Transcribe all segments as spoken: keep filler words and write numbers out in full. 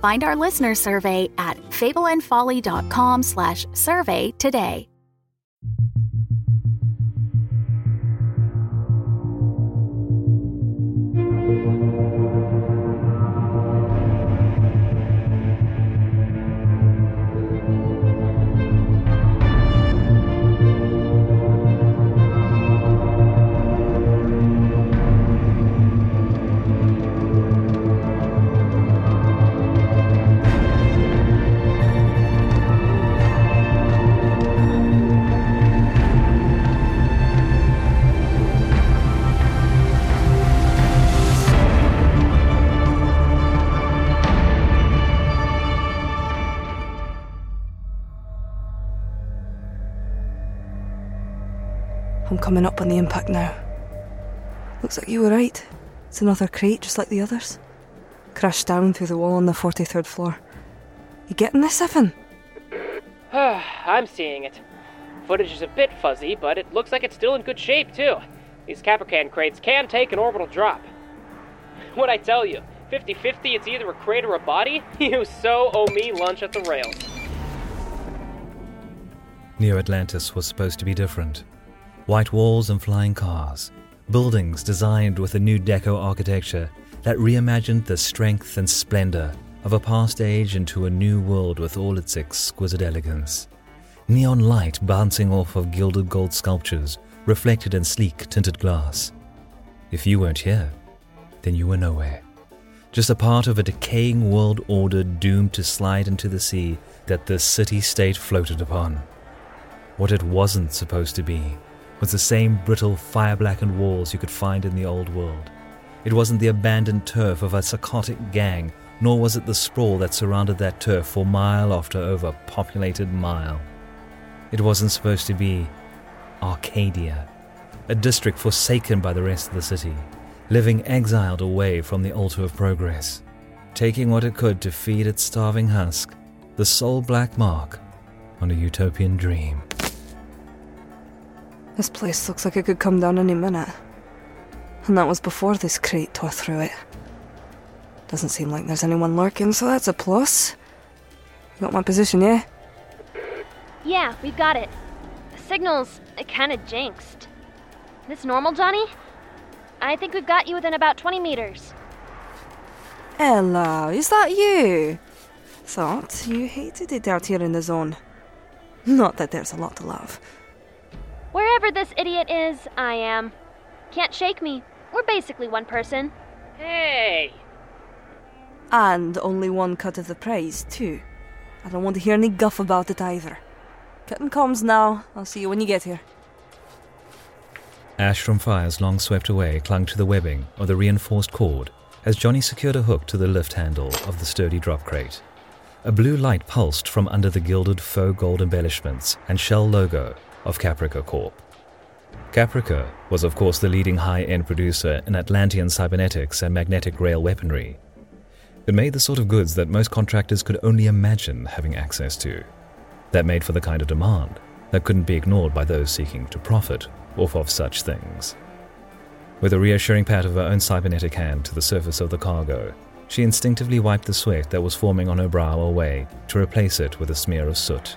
Find our listener survey at fable and folly dot com slash survey today. Coming up on the impact now. Looks like you were right. It's another crate just like the others. Crashed down through the wall on the forty-third floor. You getting this, Evan? I'm seeing it. Footage is a bit fuzzy, but it looks like it's still in good shape, too. These Caprican crates can take an orbital drop. What'd I tell you? fifty-fifty, it's either a crate or a body? You so owe me lunch at the rails. Neo Atlantis was supposed to be different. White walls and flying cars, buildings designed with a new deco architecture that reimagined the strength and splendor of a past age into a new world with all its exquisite elegance. Neon light bouncing off of gilded gold sculptures reflected in sleek tinted glass. If you weren't here, then you were nowhere. Just a part of a decaying world order doomed to slide into the sea that the city-state floated upon. What it wasn't supposed to be was the same brittle, fire-blackened walls you could find in the old world. It wasn't the abandoned turf of a psychotic gang, nor was it the sprawl that surrounded that turf for mile after overpopulated mile. It wasn't supposed to be Arcadia, a district forsaken by the rest of the city, living exiled away from the altar of progress, taking what it could to feed its starving husk, the sole black mark on a utopian dream. This place looks like it could come down any minute. And that was before this crate tore through it. Doesn't seem like there's anyone lurking, so that's a plus. You got my position, yeah? Yeah, we've got it. The signal's kinda jinxed. This normal, Jonny? I think we've got you within about twenty meters. Ella, is that you? Thought you hated it out here in the zone. Not that there's a lot to love. Wherever this idiot is, I am. Can't shake me. We're basically one person. Hey! And only one cut of the prize, too. I don't want to hear any guff about it either. Cutting comms now. I'll see you when you get here. Ash from fires long swept away clung to the webbing or the reinforced cord as Jonny secured a hook to the lift handle of the sturdy drop crate. A blue light pulsed from under the gilded faux gold embellishments and shell logo of Caprica Corp. Caprica was of course the leading high-end producer in Atlantean cybernetics and magnetic rail weaponry. It made the sort of goods that most contractors could only imagine having access to. That made for the kind of demand that couldn't be ignored by those seeking to profit off of such things. With a reassuring pat of her own cybernetic hand to the surface of the cargo, she instinctively wiped the sweat that was forming on her brow away to replace it with a smear of soot.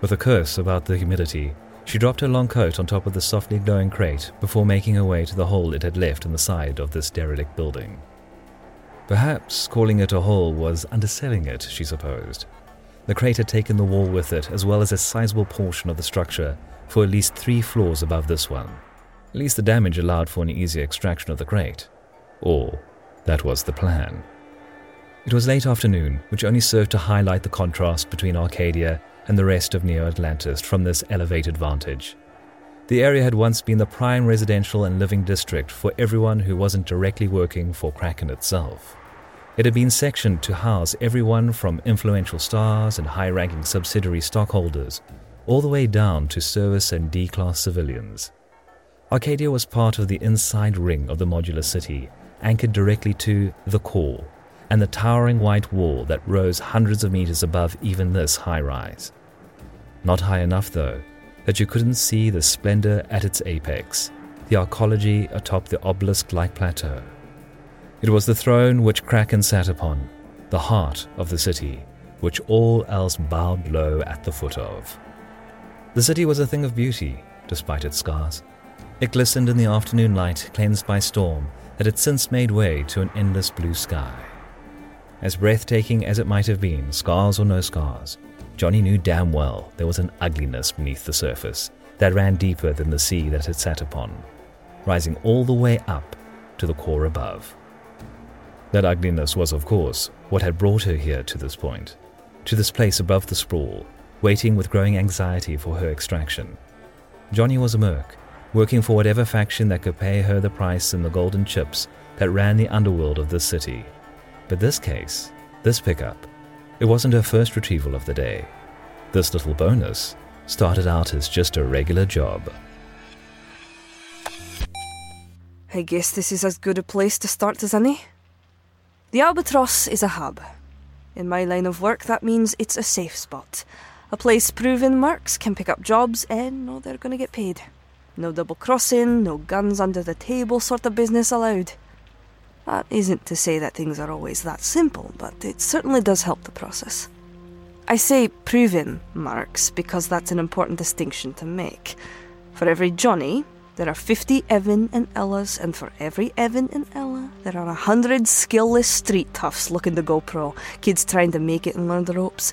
With a curse about the humidity, she dropped her long coat on top of the softly glowing crate before making her way to the hole it had left in the side of this derelict building. Perhaps calling it a hole was underselling it, she supposed. The crate had taken the wall with it, as well as a sizable portion of the structure, for at least three floors above this one. At least the damage allowed for an easier extraction of the crate. Or, that was the plan. It was late afternoon, which only served to highlight the contrast between Arcadia and the rest of Neo Atlantis from this elevated vantage. The area had once been the prime residential and living district for everyone who wasn't directly working for Kraken itself. It had been sectioned to house everyone from influential stars and high-ranking subsidiary stockholders, all the way down to service and D-class civilians. Arcadia was part of the inside ring of the modular city, anchored directly to the core, and the towering white wall that rose hundreds of meters above even this high-rise. Not high enough, though, that you couldn't see the splendor at its apex, the arcology atop the obelisk-like plateau. It was the throne which Kraken sat upon, the heart of the city, which all else bowed low at the foot of. The city was a thing of beauty, despite its scars. It glistened in the afternoon light cleansed by storm that had since made way to an endless blue sky. As breathtaking as it might have been, scars or no scars, Jonny knew damn well there was an ugliness beneath the surface that ran deeper than the sea that it sat upon, rising all the way up to the core above. That ugliness was, of course, what had brought her here to this point, to this place above the sprawl, waiting with growing anxiety for her extraction. Jonny was a merc, working for whatever faction that could pay her the price in the golden chips that ran the underworld of this city. But this case, this pickup, it wasn't her first retrieval of the day. This little bonus started out as just a regular job. I guess this is as good a place to start as any. The Albatross is a hub. In my line of work, that means it's a safe spot. A place proven mercs can pick up jobs and know they're going to get paid. No double-crossing, no guns under the table sort of business allowed. That isn't to say that things are always that simple, but it certainly does help the process. I say proven mercs because that's an important distinction to make. For every Jonny, there are fifty Evan and Ellas, and for every Evan and Ella, there are one hundred skillless street toughs looking to go pro, kids trying to make it and learn the ropes,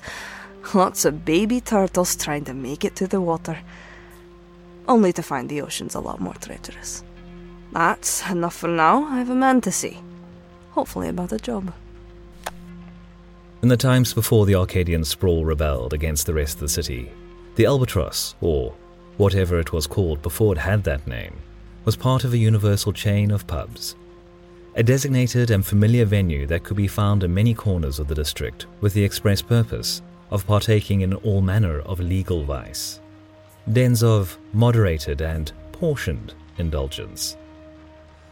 lots of baby turtles trying to make it to the water, only to find the oceans a lot more treacherous. That's enough for now. I have a man to see. Hopefully about a job. In the times before the Arcadian sprawl rebelled against the rest of the city, the Albatross, or whatever it was called before it had that name, was part of a universal chain of pubs. A designated and familiar venue that could be found in many corners of the district with the express purpose of partaking in all manner of legal vice. Dens of moderated and portioned indulgence.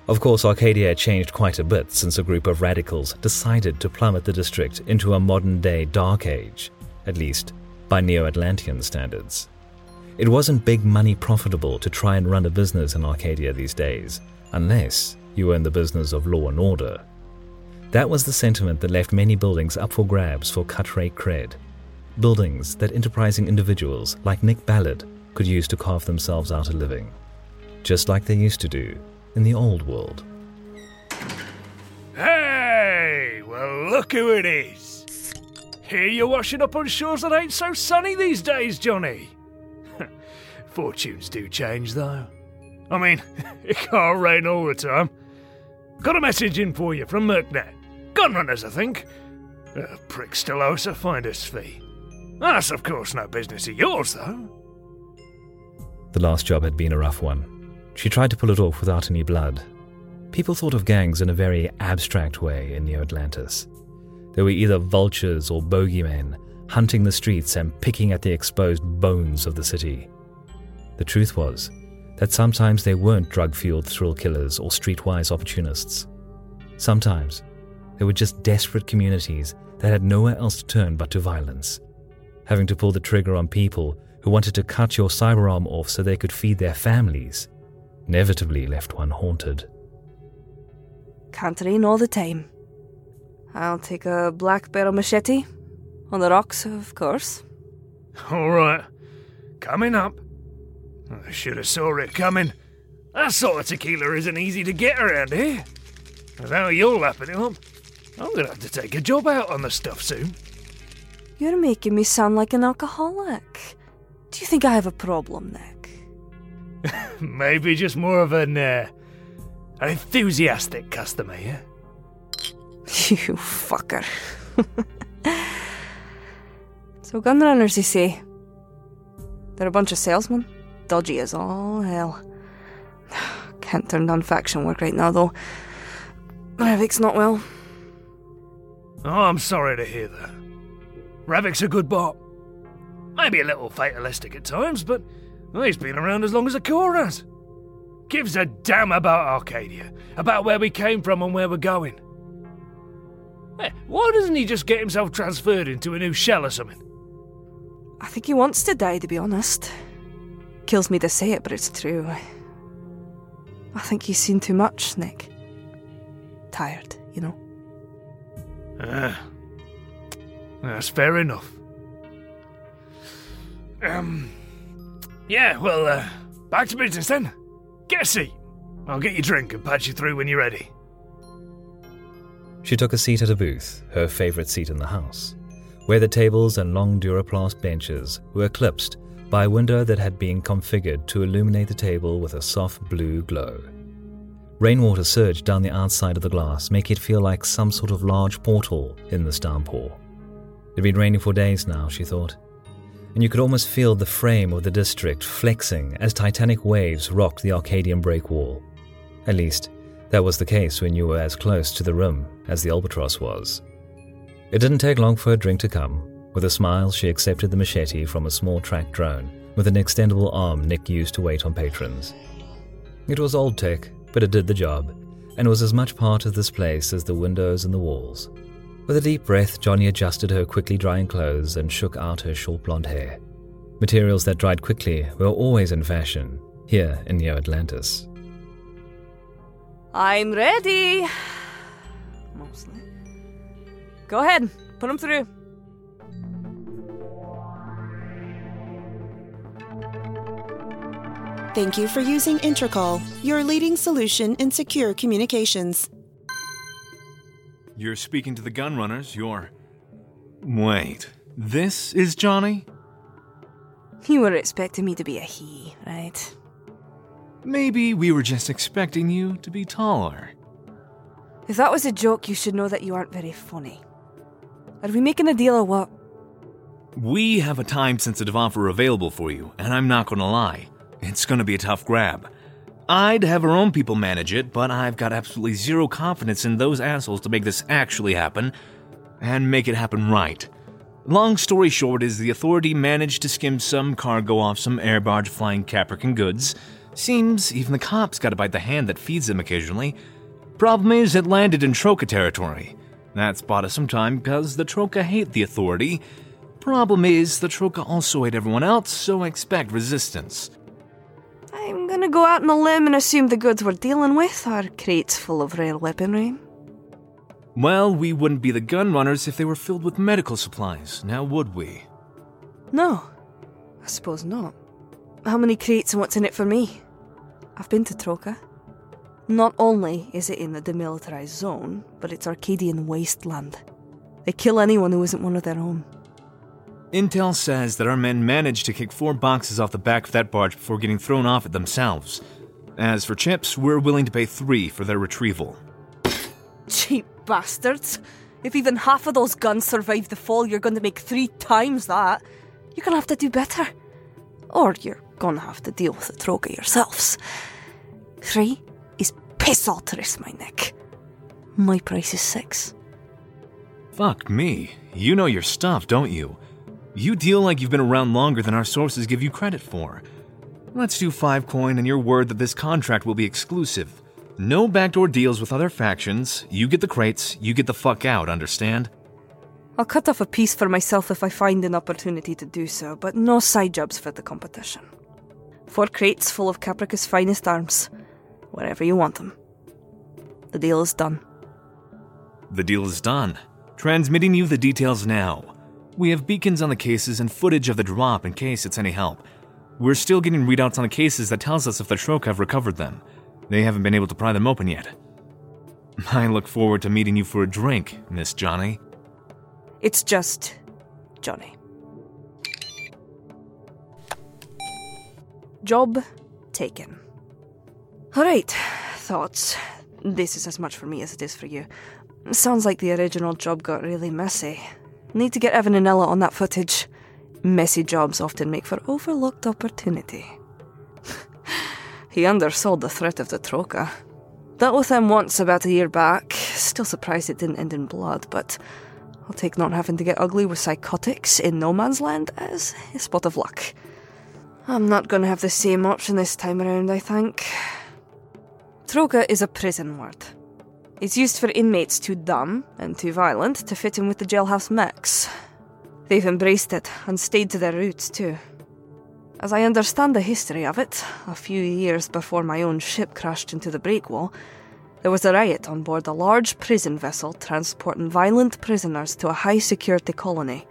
Of course, Arcadia changed quite a bit since a group of radicals decided to plummet the district into a modern-day dark age, at least by Neo-Atlantean standards. It wasn't big money profitable to try and run a business in Arcadia these days, unless you were in the business of law and order. That was the sentiment that left many buildings up for grabs for cut-rate cred, buildings that enterprising individuals like Nick Ballard could use to carve themselves out a living, just like they used to do in the old world. Hey, well look who it is. Hear you washing up on shores that ain't so sunny these days, Jonny. Fortunes do change though. I mean, it can't rain all the time. Got a message in for you from Merknet. Gunrunners, I think. Uh, prick still owes a finder's fee. That's of course no business of yours though. The last job had been a rough one. She tried to pull it off without any blood. People thought of gangs in a very abstract way in Neo Atlantis. They were either vultures or bogeymen, hunting the streets and picking at the exposed bones of the city. The truth was that sometimes they weren't drug-fueled thrill killers or streetwise opportunists. Sometimes they were just desperate communities that had nowhere else to turn but to violence, having to pull the trigger on people who wanted to cut your cyberarm off so they could feed their families. Inevitably left one haunted. Can't rain all the time. I'll take a black barrel machete. On the rocks, of course. All right. Coming up. I should have saw it coming. That sort of tequila isn't easy to get around here. Without your lapping it up, I'm going to have to take a job out on the stuff soon. You're making me sound like an alcoholic. Do you think I have a problem, Nick? Maybe just more of an, uh, an enthusiastic customer, yeah? You fucker. So gunrunners, you see. They're a bunch of salesmen. Dodgy as all hell. Can't turn down faction work right now, though. Ravik's not well. Oh, I'm sorry to hear that. Ravik's a good bot. Maybe a little fatalistic at times, but he's been around as long as the Corps has. Gives a damn about Arcadia, about where we came from and where we're going. Hey, why doesn't he just get himself transferred into a new shell or something? I think he wants to die, to be honest. Kills me to say it, but it's true. I think he's seen too much, Nick. Tired, you know. Ah. That's fair enough. Um. Yeah, well, uh, back to business then. Get a seat. I'll get you a drink and patch you through when you're ready. She took a seat at a booth, her favourite seat in the house, where the tables and long Duraplast benches were eclipsed by a window that had been configured to illuminate the table with a soft blue glow. Rainwater surged down the outside of the glass, making it feel like some sort of large portal in this downpour. It'd been raining for days now, she thought, and you could almost feel the frame of the district flexing as titanic waves rocked the Arcadian breakwall. At least, that was the case when you were as close to the rim as the Albatross was. It didn't take long for her drink to come. With a smile, she accepted the machete from a small track drone with an extendable arm Nick used to wait on patrons. It was old tech, but it did the job, and was as much part of this place as the windows and the walls. With a deep breath, Jonny adjusted her quickly drying clothes and shook out her short blonde hair. Materials that dried quickly were always in fashion, here in Neo Atlantis. I'm ready. Mostly. Go ahead, put him through. Thank you for using Intercall, your leading solution in secure communications. You're speaking to the gunrunners, you're... Wait, this is Jonny? You were expecting me to be a he, right? Maybe we were just expecting you to be taller. If that was a joke, you should know that you aren't very funny. Are we making a deal or what? We have a time-sensitive offer available for you, and I'm not going to lie. It's going to be a tough grab. I'd have our own people manage it, but I've got absolutely zero confidence in those assholes to make this actually happen, and make it happen right. Long story short is the Authority managed to skim some cargo off some air barge flying Caprican goods. Seems even the cops gotta bite the hand that feeds them occasionally. Problem is, it landed in Troka territory. That's bought us some time, because the Troka hate the Authority. Problem is, the Troka also hate everyone else, so expect resistance. I'm gonna go out on a limb and assume the goods we're dealing with are crates full of rare weaponry. Well, we wouldn't be the gunrunners if they were filled with medical supplies, now would we? No, I suppose not. How many crates and what's in it for me? I've been to Troka. Not only is it in the demilitarized zone, but it's Arcadian wasteland. They kill anyone who isn't one of their own. Intel says that our men managed to kick four boxes off the back of that barge before getting thrown off it themselves. As for chips, we're willing to pay three for their retrieval. Cheap bastards. If even half of those guns survive the fall, you're going to make three times that. You're going to have to do better. Or you're gonna have to deal with the Troka yourselves. Three is piss all to risk my neck. My price is six. Fuck me. You know your stuff, don't you? You deal like you've been around longer than our sources give you credit for. Let's do five coin and your word that this contract will be exclusive. No backdoor deals with other factions. You get the crates, you get the fuck out, understand? I'll cut off a piece for myself if I find an opportunity to do so, but no side jobs for the competition. Four crates full of Caprica's finest arms, wherever you want them. The deal is done. The deal is done. Transmitting you the details now. We have beacons on the cases and footage of the drop in case it's any help. We're still getting readouts on the cases that tells us if the Troka have recovered them. They haven't been able to pry them open yet. I look forward to meeting you for a drink, Miss Jonny. It's just Jonny. Job taken. All right, thoughts. This is as much for me as it is for you. Sounds like the original job got really messy. Need to get Evan and Ella on that footage. Messy jobs often make for overlooked opportunity. He undersold the threat of the Troka. Dealt with them once about a year back. Still surprised it didn't end in blood, but I'll take not having to get ugly with psychotics in no man's land as a spot of luck. I'm not going to have the same option this time around, I think. Troka is a prison word. It's used for inmates too dumb and too violent to fit in with the jailhouse mechs. They've embraced it and stayed to their roots too. As I understand the history of it, a few years before my own ship crashed into the breakwall, there was a riot on board a large prison vessel transporting violent prisoners to a high-security colony.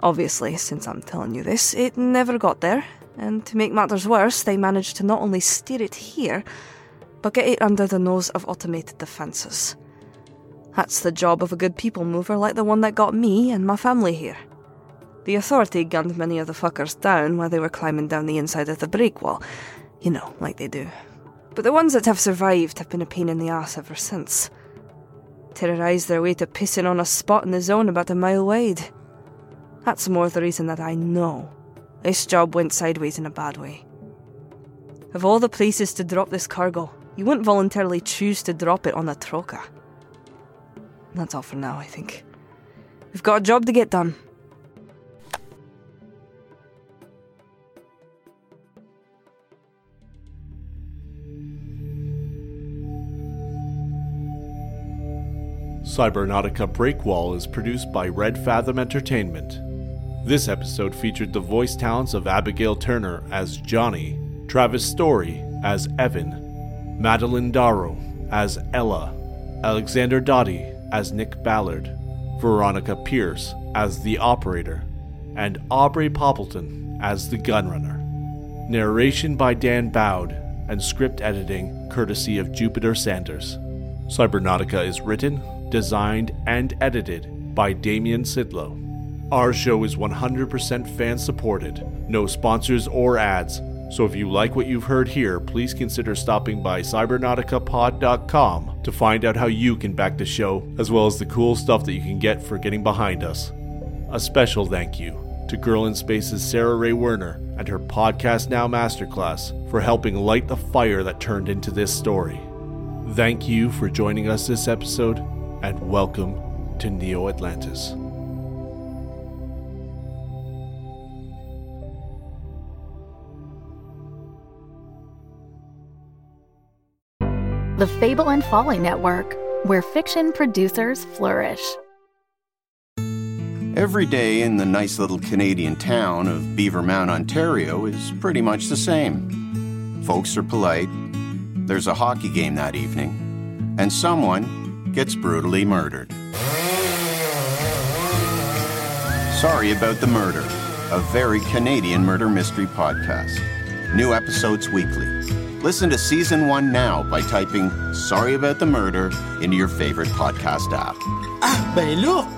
Obviously, since I'm telling you this, it never got there, and to make matters worse, they managed to not only steer it here, but get it under the nose of automated defences. That's the job of a good people mover like the one that got me and my family here. The authority gunned many of the fuckers down while they were climbing down the inside of the breakwall, you know, like they do. But the ones that have survived have been a pain in the ass ever since. Terrorised their way to pissing on a spot in the zone about a mile wide. That's more the reason that I know this job went sideways in a bad way. Of all the places to drop this cargo, you wouldn't voluntarily choose to drop it on a Troka. That's all for now, I think. We've got a job to get done. Cybernautica Breakwall is produced by Red Fathom Entertainment. This episode featured the voice talents of Abigail Turner as Jonny, Travis Storey as Evan, Madeline Dorrah as Ella, Alexander Doddy as Nick Ballard, Veronica Pierce as the Operator, and Aubrey Poppleton as the Gunrunner. Narration by Dan Boud, and script editing courtesy of Jupiter Sanders. Cybernautica is written, designed, and edited by Damian Szydlo. Our show is one hundred percent fan-supported, no sponsors or ads, so if you like what you've heard here, please consider stopping by cybernautica pod dot com to find out how you can back the show, as well as the cool stuff that you can get for getting behind us. A special thank you to Girl in Space's Sarah Ray Werner and her Podcast Now Masterclass for helping light the fire that turned into this story. Thank you for joining us this episode, and welcome to Neo Atlantis. The Fable and Folly Network, where fiction producers flourish. Every day in the nice little Canadian town of Beaver Mount, Ontario, is pretty much the same. Folks are polite, there's a hockey game that evening, and someone gets brutally murdered. Sorry About the Murder, a very Canadian murder mystery podcast. New episodes weekly. Listen to Season one now by typing Sorry About the Murder into your favorite podcast app. Ah, ben lourd!